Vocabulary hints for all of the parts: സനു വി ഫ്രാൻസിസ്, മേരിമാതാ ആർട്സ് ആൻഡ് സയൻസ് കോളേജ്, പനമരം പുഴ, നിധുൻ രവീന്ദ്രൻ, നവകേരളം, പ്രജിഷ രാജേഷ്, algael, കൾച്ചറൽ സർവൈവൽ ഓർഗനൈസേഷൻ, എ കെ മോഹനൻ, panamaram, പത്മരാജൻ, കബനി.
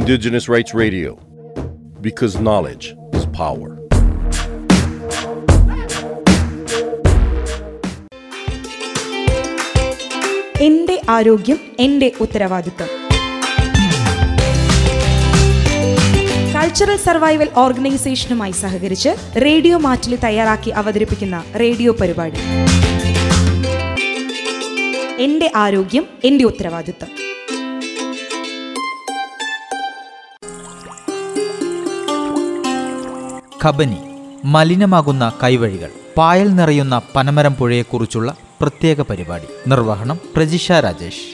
Indigenous Rights Radio, because knowledge is power. എന്റെ ആരോഗ്യം എന്റെ ഉത്തരവാദിത്വം. കൾച്ചറൽ സർവൈവൽ ഓർഗനൈസേഷനുമായി സഹകരിച്ച് റേഡിയോ മാറ്റിൽ തയ്യാറാക്കി അവതരിപ്പിക്കുന്ന റേഡിയോ പരിപാടി എന്റെ ആരോഗ്യം എന്റെ ഉത്തരവാദിത്വം. കബനി, മലിനമാകുന്ന കൈവഴികൾ, പായൽ നിറയുന്ന പനമരം പുഴയെക്കുറിച്ചുള്ള പ്രത്യേക പരിപാടി. നിർവഹണം പ്രജിഷ രാജേഷ്.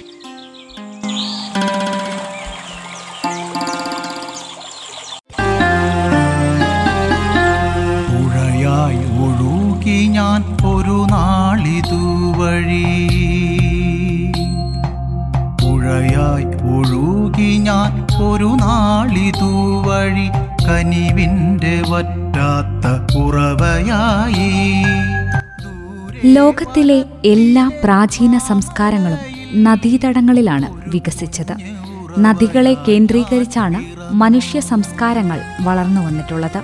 പുഴയായി ഒഴുകി ഞാൻ ഒരു നാളിതുവഴി, പുഴയായി ഒഴുകി ഞാൻ ഒരു നാളിതുവഴി, കനിവിൻ്റെ വറ്റാത്ത ഉറവയായി. ലോകത്തിലെ എല്ലാ പ്രാചീന സംസ്കാരങ്ങളും നദീതടങ്ങളിലാണ് വികസിച്ചത്. നദികളെ കേന്ദ്രീകരിച്ചാണ് മനുഷ്യ സംസ്കാരങ്ങൾ വളർന്നു വന്നിട്ടുള്ളത്.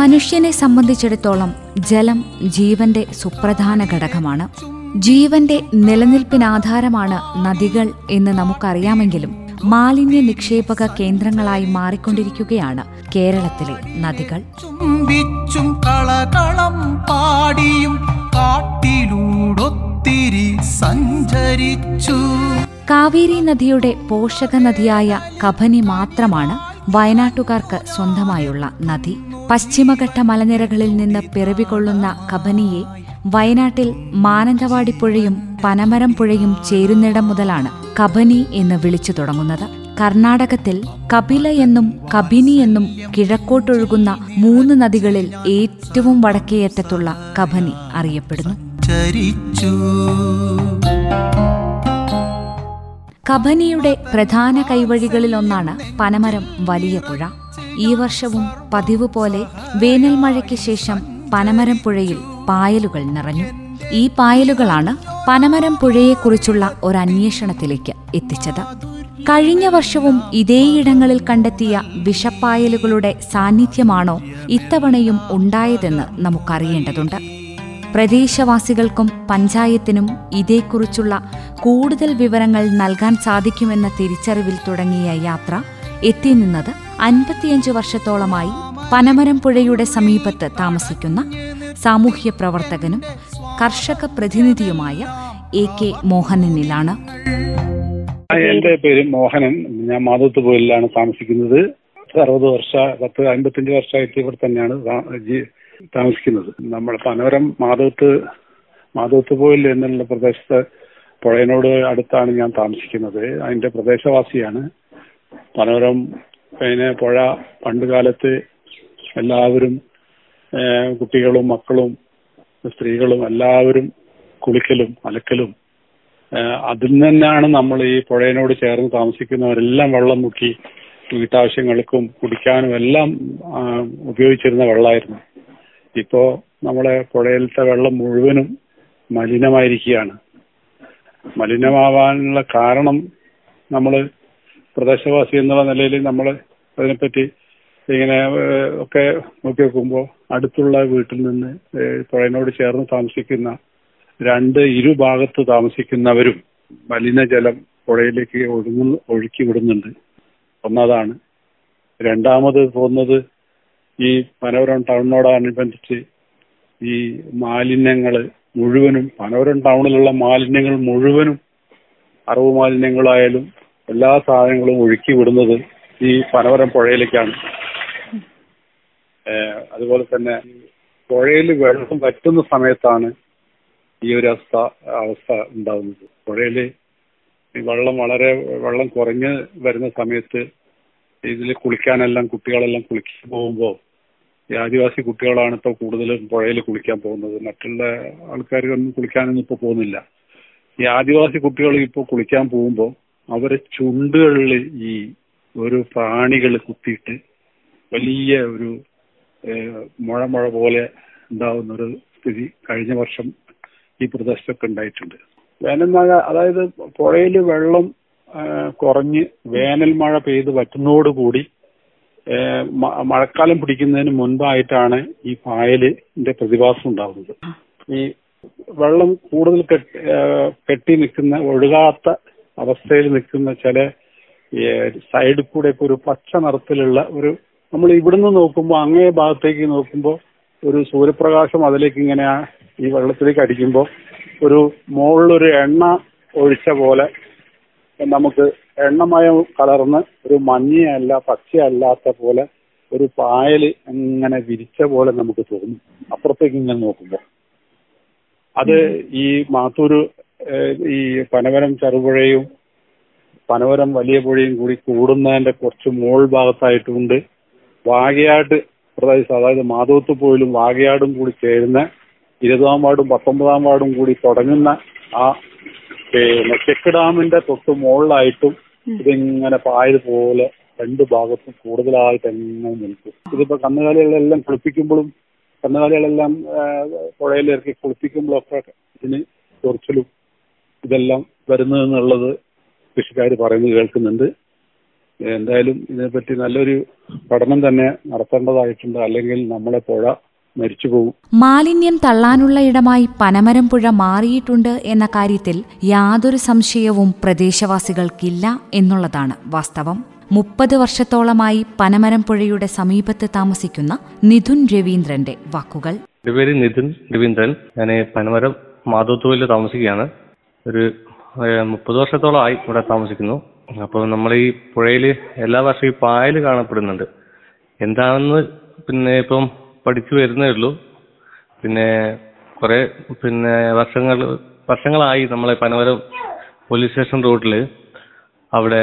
മനുഷ്യനെ സംബന്ധിച്ചിടത്തോളം ജലം ജീവന്റെ സുപ്രധാന ഘടകമാണ്. ജീവന്റെ നിലനിൽപ്പിനാധാരമാണ് നദികൾ എന്ന് നമുക്കറിയാമെങ്കിലും മാലിന്യ നിക്ഷേപക കേന്ദ്രങ്ങളായി മാറിക്കൊണ്ടിരിക്കുകയാണ് കേരളത്തിലെ നദികൾ. ചുംബിച്ചും കളകളം പാടിയും കാട്ടിലൂടൊത്തിരി സഞ്ചരിച്ചു. കാവേരി നദിയുടെ പോഷക നദിയായ കബനി മാത്രമാണ് വയനാട്ടുകാർക്ക് സ്വന്തമായുള്ള നദി. പശ്ചിമഘട്ട മലനിരകളിൽ നിന്ന് പിറവികൊള്ളുന്ന കബനിയെ വയനാട്ടിൽ മാനന്തവാടി പുഴയും പനമരം പുഴയും ചേരുന്നിടം മുതലാണ് കബനി എന്ന് വിളിച്ചു തുടങ്ങുന്നത്. കർണാടകത്തിൽ കപില എന്നും കബിനി എന്നും കിഴക്കോട്ടൊഴുകുന്ന 3 നദികളിൽ ഏറ്റവും വടക്കേയറ്റത്തുള്ള കബനി അറിയപ്പെടുന്നു. കബനിയുടെ പ്രധാന കൈവഴികളിലൊന്നാണ് പനമരം വലിയ പുഴ. ഈ വർഷവും പതിവ് പോലെ വേനൽ മഴയ്ക്ക് ശേഷം പനമരം പുഴയിൽ പായലുകൾ നിറഞ്ഞു. ഈ പായലുകളാണ് പനമരം പുഴയെക്കുറിച്ചുള്ള ഒരു അന്വേഷണത്തിലേക്ക് എത്തിച്ചത്. കഴിഞ്ഞ വർഷവും ഇതേയിടങ്ങളിൽ കണ്ടെത്തിയ വിഷപ്പായലുകളുടെ സാന്നിധ്യമാണോ ഇത്തവണയും ഉണ്ടായതെന്ന് നമുക്കറിയേണ്ടതുണ്ട്. പ്രദേശവാസികൾക്കും പഞ്ചായത്തിനും ഇതേക്കുറിച്ചുള്ള കൂടുതൽ വിവരങ്ങൾ നൽകാൻ സാധിക്കുമെന്ന തിരിച്ചറിവിൽ തുടങ്ങിയ യാത്ര എത്തി നിന്നത് 55 വർഷത്തോളമായി പനമരം പുഴയുടെ സമീപത്ത് താമസിക്കുന്ന സാമൂഹ്യ പ്രവർത്തകനും കർഷക പ്രതിനിധിയുമായ എ കെ മോഹനനിലാണ്. എന്റെ പേര് മോഹനൻ. ഞാൻ മാധവത്തുപോയിലാണ് താമസിക്കുന്നത്. 55 വർഷമായിട്ട് ഇവിടെ തന്നെയാണ് താമസിക്കുന്നത്. നമ്മുടെ പനമരം മാധവത്തുപോയിൽ എന്നുള്ള പ്രദേശത്ത് പുഴയോട് അടുത്താണ് ഞാൻ താമസിക്കുന്നത്. അതിന്റെ പ്രദേശവാസിയാണ്. പനമരം പിന്നെ പുഴ പണ്ട് കാലത്ത് എല്ലാവരും, കുട്ടികളും മക്കളും സ്ത്രീകളും എല്ലാവരും കുളിക്കലും അലക്കലും അതിൽ തന്നെയാണ്. നമ്മൾ ഈ പുഴയോട് ചേർന്ന് താമസിക്കുന്നവരെല്ലാം വെള്ളം മുക്കി വീട്ടാവശ്യങ്ങൾക്കും കുടിക്കാനും എല്ലാം ഉപയോഗിച്ചിരുന്ന വെള്ളമായിരുന്നു. ഇപ്പോൾ നമ്മളെ പുഴയിലത്തെ വെള്ളം മുഴുവനും മലിനമായിരിക്കുകയാണ്. മലിനമാവാനുള്ള കാരണം നമ്മൾ പ്രദേശവാസി എന്നുള്ള നിലയിൽ നമ്മൾ അതിനെപ്പറ്റി ഇങ്ങനെ ഒക്കെ നോക്കി വെക്കുമ്പോൾ അടുത്തുള്ള വീട്ടിൽ നിന്ന് പുഴയോട് ചേർന്ന് താമസിക്കുന്ന ഇരുഭാഗത്ത് താമസിക്കുന്നവരും മലിനജലം പുഴയിലേക്ക് ഒഴുക്കി വിടുന്നുണ്ട്. ഒന്നതാണ്. രണ്ടാമത് പോകുന്നത് ഈ പനമരം ടൗണിനോടനുബന്ധിച്ച് ഈ മാലിന്യങ്ങൾ മുഴുവനും, പനമരം ടൗണിലുള്ള മാലിന്യങ്ങൾ മുഴുവനും, അറിവ് മാലിന്യങ്ങളായാലും എല്ലാ സാധനങ്ങളും ഒഴുക്കി വിടുന്നത് ഈ പനമരം പുഴയിലേക്കാണ്. അതുപോലെ തന്നെ പുഴയിൽ വെള്ളം വറ്റുന്ന സമയത്താണ് ഈ ഒരു അവസ്ഥ ഉണ്ടാകുന്നത്. പുഴയിൽ വെള്ളം കുറഞ്ഞ് വരുന്ന സമയത്ത് ഇതിൽ കുളിക്കാനെല്ലാം കുട്ടികളെല്ലാം കുളിക്കാൻ പോകുമ്പോൾ ഈ ആദിവാസി കുട്ടികളാണ് ഇപ്പോൾ കൂടുതലും പുഴയിൽ കുളിക്കാൻ പോകുന്നത്. മറ്റുള്ള ആൾക്കാർക്കൊന്നും കുളിക്കാനൊന്നും ഇപ്പോൾ പോകുന്നില്ല. ഈ ആദിവാസി കുട്ടികൾ ഇപ്പോൾ കുളിക്കാൻ പോകുമ്പോൾ അവരെ ചുണ്ടുകളിൽ ഈ ഒരു പ്രാണികൾ കുത്തിയിട്ട് വലിയ ഒരു മുഴ പോലെ ഉണ്ടാകുന്നൊരു സ്ഥിതി കഴിഞ്ഞ വർഷം ഈ പ്രദേശത്തൊക്കെ ഉണ്ടായിട്ടുണ്ട്. വേനൽ മഴ, അതായത് പുഴയിൽ വെള്ളം കുറഞ്ഞ് വേനൽ മഴ പെയ്ത് വറ്റുന്നതോടുകൂടി മഴക്കാലം പിടിക്കുന്നതിന് മുൻപായിട്ടാണ് ഈ പായലിന്റെ പ്രതിഭാസം ഉണ്ടാകുന്നത്. ഈ വെള്ളം കൂടുതൽ കെട്ടി നിൽക്കുന്ന ഒഴുകാത്ത അവസ്ഥയിൽ നിൽക്കുന്ന ചില സൈഡിൽ കൂടെ ഒരു പച്ച നിറത്തിലുള്ള ഒരു, നമ്മൾ ഇവിടുന്ന് നോക്കുമ്പോൾ അങ്ങേ ഭാഗത്തേക്ക് നോക്കുമ്പോൾ ഒരു സൂര്യപ്രകാശം അതിലേക്ക് ഇങ്ങനെ ഈ വെള്ളത്തിലേക്ക് അടിക്കുമ്പോൾ ഒരു മുകളിലൊരു എണ്ണ ഒഴിച്ച പോലെ നമുക്ക് എണ്ണമയം കലർന്ന് ഒരു മഞ്ഞയല്ല പച്ചയല്ലാത്ത പോലെ ഒരു പായൽ ഇങ്ങനെ വിരിച്ച പോലെ നമുക്ക് തോന്നും അപ്പുറത്തേക്ക് ഇങ്ങനെ നോക്കുമ്പോൾ. അത് ഈ മാത്തൂര് ഈ പനമരം ചെറുപുഴയും പനമരം വലിയ പുഴയും കൂടി കൂടുന്നതിന്റെ കുറച്ച് മോൾ ഭാഗത്തായിട്ടുണ്ട്. വാകയാട് പ്രദേശം, അതായത് മാധവത്ത് പോയിലും വാകയാടും കൂടി ചേരുന്ന 20-ാം വാർഡും 19-ാം വാർഡും കൂടി തുടങ്ങുന്ന ആ ചെക്ക് ഡാമിന്റെ തൊട്ട് മുകളിലായിട്ടും ഇതിങ്ങനെ പായൽ പോലെ രണ്ട് ഭാഗത്തും കൂടുതലായിട്ട് എങ്ങനെ നിൽക്കും. ഇതിപ്പോ കന്നുകാലികളെല്ലാം കുളിപ്പിക്കുമ്പോഴും കന്നുകാലികളെല്ലാം പുഴയിലിറക്കി കുളിപ്പിക്കുമ്പോഴൊക്കെ ഇതിന് ചൊറിച്ചിലും ഇതെല്ലാം വരുന്നതെന്നുള്ളത് കൃഷിക്കാർ പറയുന്നത് കേൾക്കുന്നുണ്ട്. എന്തായാലും ഇതിനെപ്പറ്റി നല്ലൊരു പഠനം തന്നെ നടത്തേണ്ടതായിട്ടുണ്ട്, അല്ലെങ്കിൽ നമ്മളെ പുഴ മരിച്ചു പോകും. മാലിന്യം തള്ളാനുള്ള ഇടമായി പനമരം പുഴ മാറിയിട്ടുണ്ട് എന്ന കാര്യത്തിൽ യാതൊരു സംശയവും പ്രദേശവാസികൾക്കില്ല എന്നുള്ളതാണ് വാസ്തവം. 30 വർഷത്തോളമായി പനമരം പുഴയുടെ സമീപത്ത് താമസിക്കുന്ന നിധുൻ രവീന്ദ്രന്റെ വാക്കുകൾ. എന്റെ പേര് നിധുൻ രവീന്ദ്രൻ. ഞാൻ പനമരം മാധവത്തോയിൽ താമസിക്കുകയാണ്. ഒരു 30 വർഷത്തോളമായി ഇവിടെ താമസിക്കുന്നു. അപ്പോൾ നമ്മൾ ഈ പുഴയിൽ എല്ലാ വർഷവും ഈ പായൽ കാണപ്പെടുന്നുണ്ട്. എന്താണെന്ന് പിന്നെ ഇപ്പം പഠിച്ചു വരുന്നേ ഉള്ളൂ. പിന്നെ കുറേ പിന്നെ വർഷങ്ങളായി നമ്മളെ പനമരം പോലീസ് സ്റ്റേഷൻ റോഡിൽ അവിടെ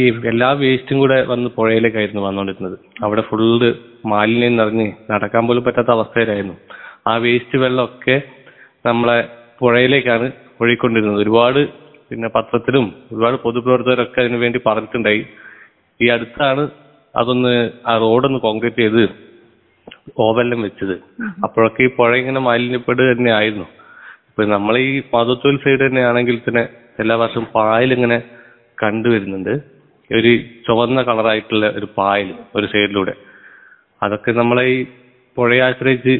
ഈ എല്ലാ വേസ്റ്റും കൂടെ വന്ന് പുഴയിലേക്കായിരുന്നു വന്നുകൊണ്ടിരുന്നത്. അവിടെ ഫുള്ള് മാലിന്യം നിറഞ്ഞ് നടക്കാൻ പോലും പറ്റാത്ത അവസ്ഥയിലായിരുന്നു. ആ വേസ്റ്റ് വെള്ളമൊക്കെ നമ്മളെ പുഴയിലേക്കാണ് ഒഴുകിക്കൊണ്ടിരുന്നത്. ഒരുപാട് പിന്നെ പത്രത്തിലും ഒരുപാട് പൊതുപ്രവർത്തകരൊക്കെ അതിനു വേണ്ടി പറഞ്ഞിട്ടുണ്ടായി. ഈ അടുത്താണ് അതൊന്ന് ആ റോഡൊന്ന് കോൺക്രീറ്റ് ചെയ്ത് ഓവെല്ലാം വെച്ചത്. അപ്പോഴൊക്കെ ഈ പുഴ ഇങ്ങനെ മാലിന്യപ്പെട്ട് തന്നെ ആയിരുന്നു. ഇപ്പൊ നമ്മൾ ഈ മാധവത്തോൽ സൈഡ് തന്നെ ആണെങ്കിൽ തന്നെ എല്ലാ വർഷവും പായലിങ്ങനെ കണ്ടുവരുന്നുണ്ട്. ഒരു ചുവന്ന കളറായിട്ടുള്ള ഒരു പായൽ ഒരു സൈഡിലൂടെ. അതൊക്കെ നമ്മളെ ഈ പുഴയെ ആശ്രയിച്ച്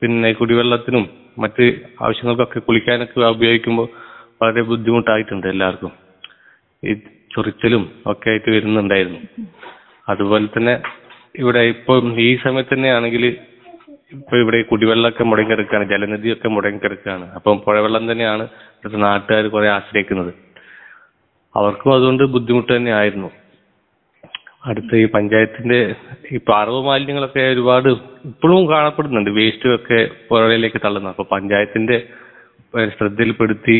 പിന്നെ കുടിവെള്ളത്തിനും മറ്റ് ആവശ്യങ്ങൾക്കൊക്കെ കുളിക്കാനൊക്കെ ഉപയോഗിക്കുമ്പോൾ വളരെ ബുദ്ധിമുട്ടായിട്ടുണ്ട്. എല്ലാവർക്കും ഈ ചൊറിച്ചലും ഒക്കെ ആയിട്ട് വരുന്നുണ്ടായിരുന്നു. അതുപോലെ തന്നെ ഇവിടെ ഇപ്പം ഈ സമയത്ത് തന്നെയാണെങ്കിൽ ഇപ്പൊ ഇവിടെ കുടിവെള്ളമൊക്കെ മുടങ്ങിക്കിടക്കുകയാണ്, ജലനിധിയൊക്കെ മുടങ്ങിക്കിടക്കുകയാണ്. അപ്പം പുഴവെള്ളം തന്നെയാണ് ഇവിടുത്തെ നാട്ടുകാർ കുറെ ആശ്രയിക്കുന്നത്. അവർക്കും അതുകൊണ്ട് ബുദ്ധിമുട്ട് തന്നെയായിരുന്നു. അടുത്ത ഈ പഞ്ചായത്തിന്റെ ഈ പാർവ മാലിന്യങ്ങളൊക്കെ ഒരുപാട് ഇപ്പോഴും കാണപ്പെടുന്നുണ്ട്. വേസ്റ്റൊക്കെ പുഴയിലേക്ക് തള്ളുന്നത്. അപ്പൊ പഞ്ചായത്തിന്റെ ശ്രദ്ധയിൽപ്പെടുത്തി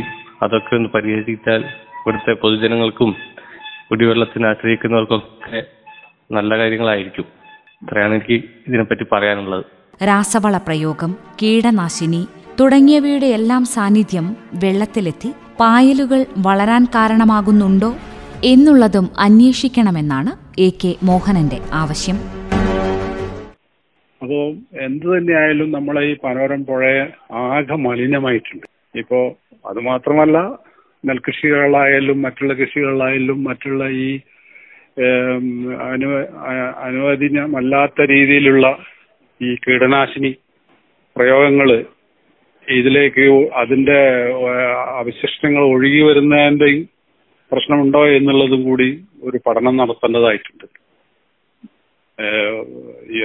അതൊക്കെ ഒന്ന് പരിഹരിച്ചാൽ ഇവിടുത്തെ പൊതുജനങ്ങൾക്കും കുടിവെള്ളത്തിന് ആശ്രയിക്കുന്നവർക്കൊക്കെ നല്ല കാര്യങ്ങളായിരിക്കും. ഇത്രയാണ് എനിക്ക് ഇതിനെപ്പറ്റി പറയാനുള്ളത്. രാസവള പ്രയോഗം, കീടനാശിനി തുടങ്ങിയവയുടെ എല്ലാം സാന്നിധ്യം വെള്ളത്തിലെത്തി പായലുകൾ വളരാൻ കാരണമാകുന്നുണ്ടോ എന്നുള്ളതും അന്വേഷിക്കണമെന്നാണ് എ കെ മോഹനന്റെ ആവശ്യം. അത് എന്ത് തന്നെയായാലും നമ്മളെ ഈ പനോരം പുഴയെ ആകെ മലിനമായിട്ടുണ്ട്. ഇപ്പോ അത് മാത്രമല്ല, നെൽകൃഷികളായാലും മറ്റുള്ള കൃഷികളായാലും മറ്റുള്ള ഈ അനുവദനീയമല്ലാത്ത രീതിയിലുള്ള ഈ കീടനാശിനി പ്രയോഗങ്ങള് ഇതിലേക്ക് അതിന്റെ അവശിഷ്ടങ്ങൾ ഒഴുകി വരുന്നതിൻ്റെയും പ്രശ്നമുണ്ടോ എന്നുള്ളതും കൂടി ഒരു പഠനം നടത്തേണ്ടതായിട്ടുണ്ട്.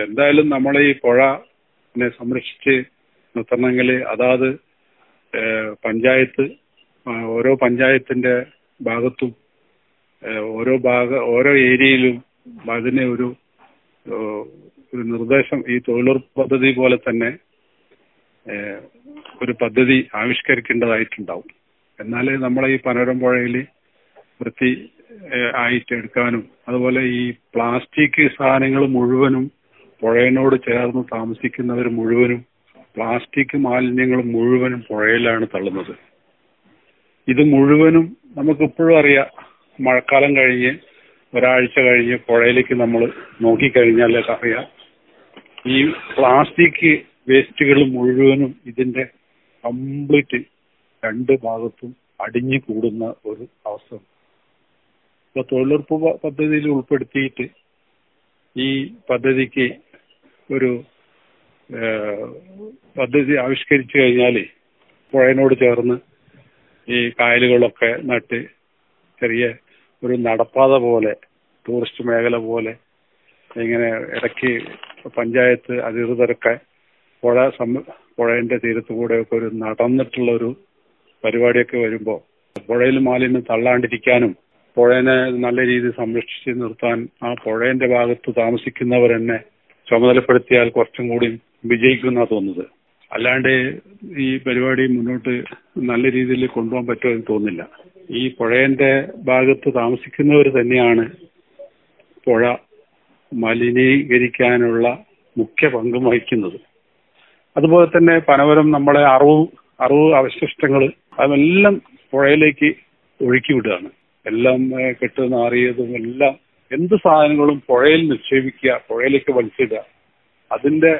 എന്തായാലും നമ്മളെ ഈ പുഴനെ സംരക്ഷിച്ച് നിർത്തണമെങ്കിൽ അതാത് പഞ്ചായത്ത് ഓരോ പഞ്ചായത്തിന്റെ ഭാഗത്തും ഓരോ ഏരിയയിലും അതിനെ ഒരു നിർദ്ദേശം ഈ തൊഴിലുറപ്പ് പദ്ധതി പോലെ തന്നെ ഒരു പദ്ധതി ആവിഷ്കരിക്കേണ്ടതായിട്ടുണ്ടാവും. എന്നാലേ നമ്മളെ ഈ പനോരം പുഴയിൽ വൃത്തി ആയിട്ടെടുക്കാനും അതുപോലെ ഈ പ്ലാസ്റ്റിക് സാധനങ്ങൾ മുഴുവനും പുഴയോട് ചേർന്ന് താമസിക്കുന്നവർ മുഴുവനും പ്ലാസ്റ്റിക് മാലിന്യങ്ങൾ മുഴുവനും പുഴയിലാണ് തള്ളുന്നത്. ഇത് മുഴുവനും നമുക്കിപ്പോഴും അറിയാം. മഴക്കാലം കഴിഞ്ഞ് ഒരാഴ്ച കഴിഞ്ഞ് പുഴയിലേക്ക് നമ്മൾ നോക്കിക്കഴിഞ്ഞാൽ അറിയാം ഈ പ്ലാസ്റ്റിക് വേസ്റ്റുകൾ മുഴുവനും ഇതിന്റെ കംപ്ലീറ്റ് രണ്ട് ഭാഗത്തും അടിഞ്ഞു കൂടുന്ന ഒരു അവസ്ഥ ഇപ്പൊ തൊഴിലുറപ്പ് പദ്ധതിയിൽ ഉൾപ്പെടുത്തിയിട്ട് ഈ പദ്ധതിക്ക് ഒരു പദ്ധതി ആവിഷ്കരിച്ചു കഴിഞ്ഞാൽ പുഴയോട് ചേർന്ന് ഈ കായലുകളൊക്കെ നട്ട് ചെറിയ ഒരു നടപ്പാത പോലെ ടൂറിസ്റ്റ് മേഖല പോലെ ഇങ്ങനെ ഇടയ്ക്ക് പഞ്ചായത്ത് അധികൃതരൊക്കെ പുഴയുടെ തീരത്ത് കൂടെയൊക്കെ ഒരു നടന്നിട്ടുള്ള ഒരു പരിപാടിയൊക്കെ വരുമ്പോൾ പുഴയിൽ മാലിന്യം തള്ളാണ്ടിരിക്കാനും പുഴേനെ നല്ല രീതിയിൽ സംരക്ഷിച്ച് നിർത്താൻ ആ പുഴേന്റെ ഭാഗത്ത് താമസിക്കുന്നവർ തന്നെ ചുമതലപ്പെടുത്തിയാൽ കുറച്ചും കൂടി വിജയിക്കുന്ന തോന്നുന്നത്. അല്ലാണ്ട് ഈ പരിപാടി മുന്നോട്ട് നല്ല രീതിയിൽ കൊണ്ടുപോകാൻ പറ്റുമെന്ന് തോന്നുന്നില്ല. ഈ പുഴേന്റെ ഭാഗത്ത് താമസിക്കുന്നവർ തന്നെയാണ് പുഴ മലിനീകരിക്കാനുള്ള മുഖ്യ പങ്കും വഹിക്കുന്നത്. അതുപോലെ തന്നെ പനമരം നമ്മളെ അറിവ് അവശിഷ്ടങ്ങൾ അതെല്ലാം പുഴയിലേക്ക് ഒഴുക്കി വിടുകയാണ്. എല്ലാം കെട്ട് നാറിയതും എല്ലാം എന്ത് സാധനങ്ങളും പുഴയിൽ നിക്ഷേപിക്കുക, പുഴയിലേക്ക് വലിച്ചിടുക, അതിന്റെ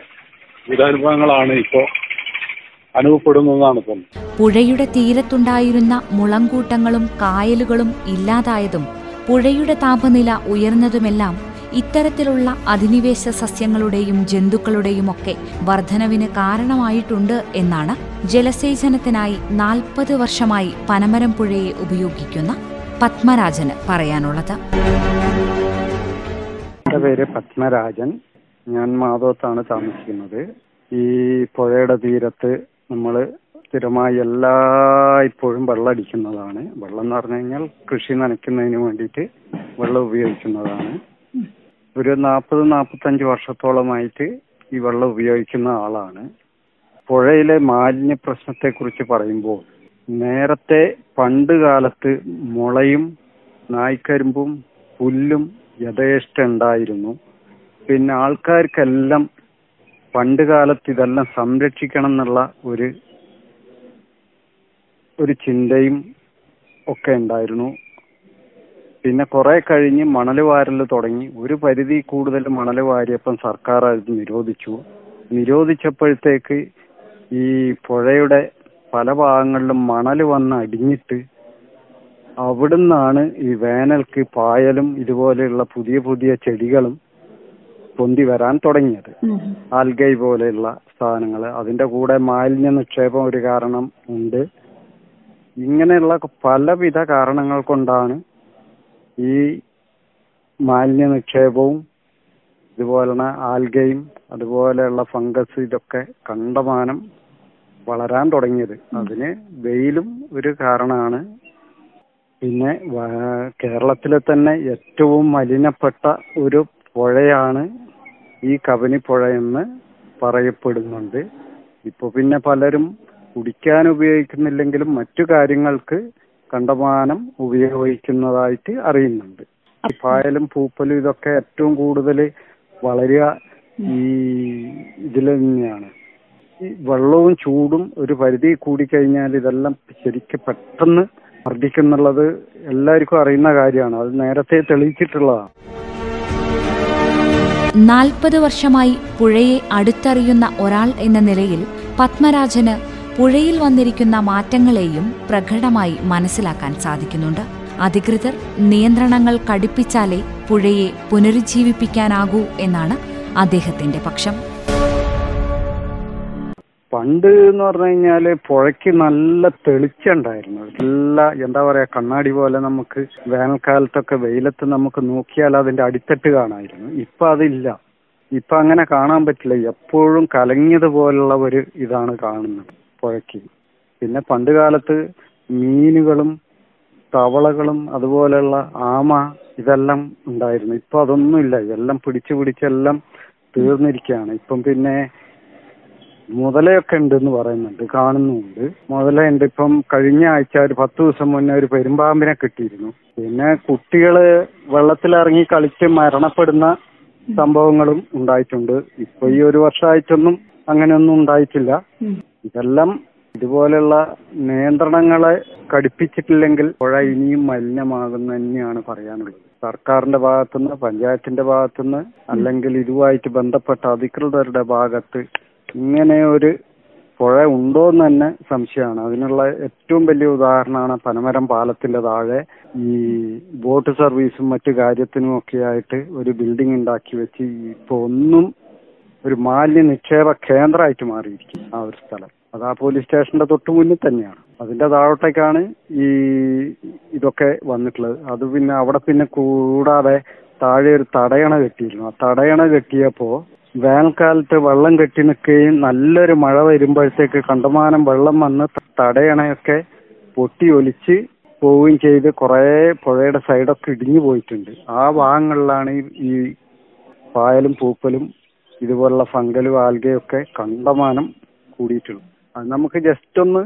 ദുരനുഭവങ്ങളാണ് ഇപ്പോൾ അനുഭവപ്പെടുന്നതാണ് തോന്നുന്നത്. പുഴയുടെ തീരത്തുണ്ടായിരുന്ന മുളങ്കൂട്ടങ്ങളും കായലുകളും ഇല്ലാതായതും പുഴയുടെ താപനില ഉയർന്നതുമെല്ലാം ഇത്തരത്തിലുള്ള അധിനിവേശ സസ്യങ്ങളുടെയും ജന്തുക്കളുടെയും ഒക്കെ വർധനവിന് കാരണമായിട്ടുണ്ട് എന്നാണ് ജലസേചനത്തിനായി 40 വർഷമായി പനമരം പുഴയെ ഉപയോഗിക്കുന്ന പത്മരാജന് പറയാനുള്ളത്. എൻ്റെ പേര് പത്മരാജൻ. ഞാൻ മാധവത്താണ് താമസിക്കുന്നത്. ഈ പുഴയുടെ തീരത്ത് നമ്മൾ സ്ഥിരമായി ഇപ്പോഴും വെള്ളം അടിക്കുന്നതാണ്. വെള്ളം എന്ന് പറഞ്ഞു കഴിഞ്ഞാൽ കൃഷി നനയ്ക്കുന്നതിന് വേണ്ടിയിട്ട് വെള്ളം ഉപയോഗിക്കുന്നതാണ്. ഒരു 40-45 വർഷത്തോളമായിട്ട് ഈ വെള്ളം ഉപയോഗിക്കുന്ന ആളാണ്. പുഴയിലെ മാലിന്യ പ്രശ്നത്തെക്കുറിച്ച് പറയുമ്പോൾ നേരത്തെ പണ്ട് കാലത്ത് മുളയും നായ്ക്കരിമ്പും പുല്ലും യഥേഷ്ടം ഉണ്ടായിരുന്നു. പിന്നെ ആൾക്കാർക്കെല്ലാം പണ്ട് കാലത്ത് ഇതെല്ലാം സംരക്ഷിക്കണം എന്നുള്ള ഒരു ചിന്തയും ഒക്കെ ഉണ്ടായിരുന്നു. പിന്നെ കുറെ കഴിഞ്ഞ് മണൽ വാരൽ തുടങ്ങി. ഒരു പരിധി കൂടുതൽ മണൽ വാരിയപ്പം സർക്കാർ അത് നിരോധിച്ചു. നിരോധിച്ചപ്പോഴത്തേക്ക് ഈ പുഴയുടെ പല ഭാഗങ്ങളിലും മണൽ വന്ന് അടിഞ്ഞിട്ട് അവിടുന്നാണ് ഈ വേനൽക്ക് പായലും ഇതുപോലെയുള്ള പുതിയ പുതിയ ചെടികളും പൊന്തി വരാൻ തുടങ്ങിയത്. ആൽഗൈ പോലെയുള്ള സാധനങ്ങൾ, അതിൻ്റെ കൂടെ മാലിന്യ നിക്ഷേപം ഒരു കാരണം ഉണ്ട്. ഇങ്ങനെയുള്ള പലവിധ കാരണങ്ങൾ കൊണ്ടാണ് ഈ മാലിന്യ നിക്ഷേപവും ഇതുപോലെ ആൽഗയും അതുപോലെയുള്ള ഫംഗസ് ഇതൊക്കെ കണ്ടമാനം വളരാൻ തുടങ്ങിയത്. അതിന് വെയിലും ഒരു കാരണമാണ്. പിന്നെ കേരളത്തിലെ തന്നെ ഏറ്റവും മലിനപ്പെട്ട ഒരു പുഴയാണ് ഈ കബനി പുഴയെന്ന് പറയപ്പെടുന്നുണ്ട്. ഇപ്പോൾ പിന്നെ പലരും കുടിക്കാൻ ഉപയോഗിക്കുന്നില്ലെങ്കിലും മറ്റു കാര്യങ്ങൾക്ക് കണ്ടമാനം ഉപയോഗിക്കുന്നതായിട്ട് അറിയുന്നുണ്ട്. പായലും പൂപ്പലും ഇതൊക്കെ ഏറ്റവും കൂടുതൽ വളരുക ഈ ഇതിൽ തന്നെയാണ്. ഈ വെള്ളവും ചൂടും ഒരു പരിധി കൂടിക്കഴിഞ്ഞാൽ ഇതെല്ലാം ശരിക്കും പെട്ടെന്ന് വർദ്ധിക്കുന്നുള്ളത് എല്ലാവർക്കും അറിയുന്ന കാര്യമാണ്. അത് നേരത്തെ തെളിയിച്ചിട്ടുള്ളതാണ്. 40 വർഷമായി പുഴയെ അടുത്തറിയുന്ന ഒരാൾ എന്ന നിലയിൽ പത്മരാജന് പുഴയിൽ വന്നിരിക്കുന്ന മാറ്റങ്ങളെയും പ്രകടമായി മനസ്സിലാക്കാൻ സാധിക്കുന്നുണ്ട്. അധികൃതർ നിയന്ത്രണങ്ങൾ കടുപ്പിച്ചാലേ പുഴയെ പുനരുജ്ജീവിപ്പിക്കാനാകൂ എന്നാണ് അദ്ദേഹത്തിന്റെ പക്ഷം. പണ്ട് എന്ന് പറഞ്ഞു കഴിഞ്ഞാല് പുഴയ്ക്ക് നല്ല തെളിച്ചുണ്ടായിരുന്നു. എല്ലാ കണ്ണാടി പോലെ നമുക്ക് വേനൽക്കാലത്തൊക്കെ വെയിലത്ത് നമുക്ക് നോക്കിയാൽ അതിന്റെ അടിത്തട്ട് കാണായിരുന്നു. ഇപ്പൊ അതില്ല. ഇപ്പൊ അങ്ങനെ കാണാൻ പറ്റില്ല. എപ്പോഴും കലങ്ങിയതുപോലുള്ള ഒരു ഇതാണ് കാണുന്നത് പുഴയ്ക്ക്. പിന്നെ പണ്ട് കാലത്ത് മീനുകളും തവളകളും അതുപോലെയുള്ള ആമ ഇതെല്ലാം ഉണ്ടായിരുന്നു. ഇപ്പൊ അതൊന്നുമില്ല. എല്ലാം പിടിച്ചെല്ലാം തീർന്നിരിക്കുകയാണ്. ഇപ്പം പിന്നെ മുതലയൊക്കെ ഉണ്ടെന്ന് പറയുന്നുണ്ട്, കാണുന്നുണ്ട്. മുതലുണ്ട്. ഇപ്പം കഴിഞ്ഞ ആഴ്ച ഒരു 10 ദിവസം മുന്നേ ഒരു പെരുമ്പാമ്പിനെ കിട്ടിയിരുന്നു. പിന്നെ കുട്ടികള് വെള്ളത്തിലിറങ്ങി കളിച്ച് മരണപ്പെടുന്ന സംഭവങ്ങളും ഉണ്ടായിട്ടുണ്ട്. ഇപ്പൊ ഈ ഒരു വർഷമായിട്ടൊന്നും അങ്ങനെയൊന്നും ഉണ്ടായിട്ടില്ല. ഇതെല്ലാം ഇതുപോലെയുള്ള നിയന്ത്രണങ്ങളെ കടുപ്പിച്ചിട്ടില്ലെങ്കിൽ പുഴ ഇനിയും മലിനമാകുന്ന തന്നെയാണ് പറയാനുള്ളത്. സർക്കാരിന്റെ ഭാഗത്തുനിന്ന്, പഞ്ചായത്തിന്റെ ഭാഗത്തുനിന്ന്, അല്ലെങ്കിൽ ഇതുമായിട്ട് ബന്ധപ്പെട്ട അധികൃതരുടെ ഭാഗത്ത് ഇങ്ങനെ ഒരു പുഴ ഉണ്ടോ എന്ന് തന്നെ സംശയമാണ്. അതിനുള്ള ഏറ്റവും വലിയ ഉദാഹരണമാണ് പനമരം പാലത്തിന്റെ താഴെ ഈ ബോട്ട് സർവീസും മറ്റു കാര്യത്തിനും ഒക്കെ ആയിട്ട് ഒരു ബിൽഡിംഗ് ഉണ്ടാക്കി വെച്ച് ഇപ്പൊ ഒന്നും ഒരു മാലിന്യ നിക്ഷേപ കേന്ദ്രമായിട്ട് മാറിയിരിക്കും ആ ഒരു സ്ഥലം. അത് ആ പോലീസ് സ്റ്റേഷന്റെ തൊട്ട് മുന്നിൽ തന്നെയാണ്. അതിന്റെ താഴോട്ടേക്കാണ് ഈ ഇതൊക്കെ വന്നിട്ടുള്ളത്. അത് പിന്നെ അവിടെ പിന്നെ കൂടാതെ താഴെ ഒരു തടയണ കെട്ടിയിരുന്നു. ആ തടയണ കെട്ടിയപ്പോ വേനൽക്കാലത്ത് വെള്ളം കെട്ടി നിൽക്കുകയും നല്ലൊരു മഴ വരുമ്പോഴത്തേക്ക് കണ്ടമാനം വെള്ളം വന്ന് തടയണയൊക്കെ പൊട്ടിയൊലിച്ച് പോവുകയും ചെയ്ത് കുറേ പുഴയുടെ സൈഡൊക്കെ ഇടിഞ്ഞു പോയിട്ടുണ്ട്. ആ ഭാഗങ്ങളിലാണ് ഈ പായലും പൂപ്പലും ഇതുപോലുള്ള ഫംഗലും ആൽഗയൊക്കെ കണ്ടമാനം കൂടിയിട്ടുള്ളത്. അത് നമുക്ക് ജസ്റ്റ് ഒന്ന്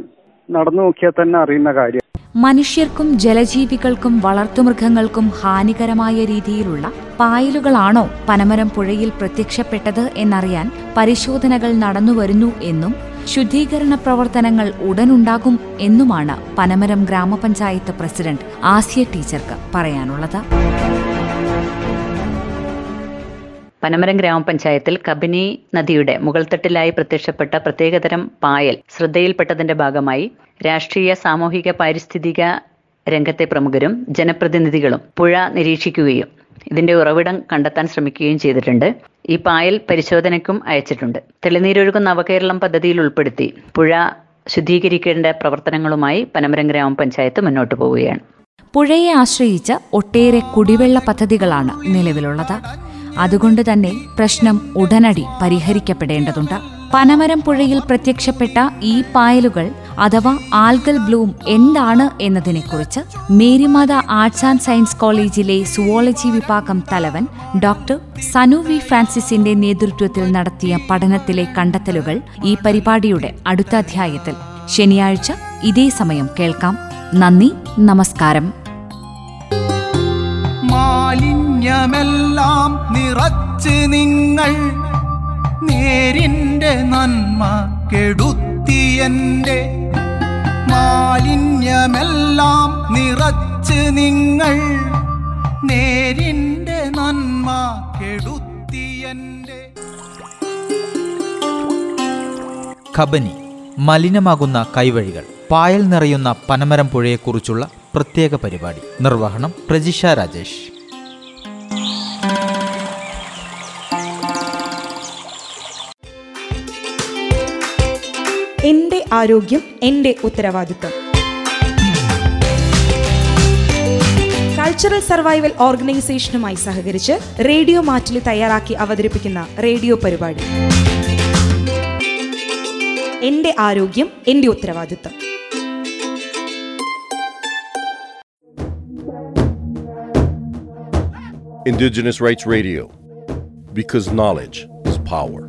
നടന്നു നോക്കിയാൽ തന്നെ അറിയുന്ന കാര്യം. മനുഷ്യർക്കും ജലജീവികൾക്കും വളർത്തുമൃഗങ്ങൾക്കും ഹാനികരമായ രീതിയിലുള്ള പായലുകളാണോ പനമരം പുഴയിൽ പ്രത്യക്ഷപ്പെട്ടത് എന്നറിയാൻ പരിശോധനകൾ നടന്നുവരുന്നു എന്നും ശുദ്ധീകരണ പ്രവർത്തനങ്ങൾ ഉടനുണ്ടാകും എന്നുമാണ് പനമരം ഗ്രാമപഞ്ചായത്ത് പ്രസിഡന്റ് ആസിയ ടീച്ചർക്ക് പറയാനുള്ളത്. പനമരം ഗ്രാമപഞ്ചായത്തിൽ കബനി നദിയുടെ മുകൾത്തട്ടിലായി പ്രത്യക്ഷപ്പെട്ട പ്രത്യേകതരം പായൽ ശ്രദ്ധയിൽപ്പെട്ടതിന്റെ ഭാഗമായി രാഷ്ട്രീയ, സാമൂഹിക, പാരിസ്ഥിതിക രംഗത്തെ പ്രമുഖരും ജനപ്രതിനിധികളും പുഴ നിരീക്ഷിക്കുകയും ഇതിന്റെ ഉറവിടം കണ്ടെത്താൻ ശ്രമിക്കുകയും ചെയ്തിട്ടുണ്ട്. ഈ പായൽ പരിശോധനയ്ക്കും അയച്ചിട്ടുണ്ട്. തെളിനീരൊഴുക്ക് നവകേരളം പദ്ധതിയിൽ ഉൾപ്പെടുത്തി പുഴ ശുദ്ധീകരിക്കേണ്ട പ്രവർത്തനങ്ങളുമായി പനമരം ഗ്രാമപഞ്ചായത്ത് മുന്നോട്ട് പോവുകയാണ്. പുഴയെ ആശ്രയിച്ച് ഒട്ടേറെ കുടിവെള്ള പദ്ധതികളാണ് നിലവിലുള്ളത്. അതുകൊണ്ട് തന്നെ പ്രശ്നം ഉടനടി പരിഹരിക്കപ്പെടേണ്ടതുണ്ട്. പനമരം പുഴയിൽ പ്രത്യക്ഷപ്പെട്ട ഈ പായലുകൾ അഥവാ ആൽഗൽ ബ്ലൂം എന്താണ് എന്നതിനെക്കുറിച്ച് മേരിമാതാ ആർട്സ് ആൻഡ് സയൻസ് കോളേജിലെ സുവോളജി വിഭാഗം തലവൻ ഡോക്ടർ സനു വി ഫ്രാൻസിസിന്റെ നേതൃത്വത്തിൽ നടത്തിയ പഠനത്തിലെ കണ്ടെത്തലുകൾ ഈ പരിപാടിയുടെ അടുത്ത അധ്യായത്തിൽ ശനിയാഴ്ച ഇതേ സമയം കേൾക്കാം. നന്ദി, നമസ്കാരം. മാലിന്യമെല്ലാം നിറച്ച് നിങ്ങൾ നേരിന്റെ നന്മ കെടുത്തിയെന്റെ മാലിന്യമെല്ലാം നിറച്ച് നിങ്ങൾ നേരിന്റെ നന്മ കെടുത്തിയെന്റെ. കബനി, മലിനമാകുന്ന കൈവഴികൾ, പായൽ നിറയുന്ന പനമരം പുഴയെക്കുറിച്ചുള്ള പ്രത്യേക പരിപാടി. നിർവഹണം പ്രജിഷ രാജേഷ്. എന്റെ ആരോഗ്യം എന്റെ ഉത്തരവാദിത്വം. കൾച്ചറൽ സർവൈവൽ ഓർഗനൈസേഷനുമായി സഹകരിച്ച് റേഡിയോ മാറ്റിൽ തയ്യാറാക്കി അവതരിപ്പിക്കുന്ന റേഡിയോ പരിപാടി എന്റെ ആരോഗ്യം എന്റെ ഉത്തരവാദിത്വം. Indigenous Rights Radio, because knowledge is power.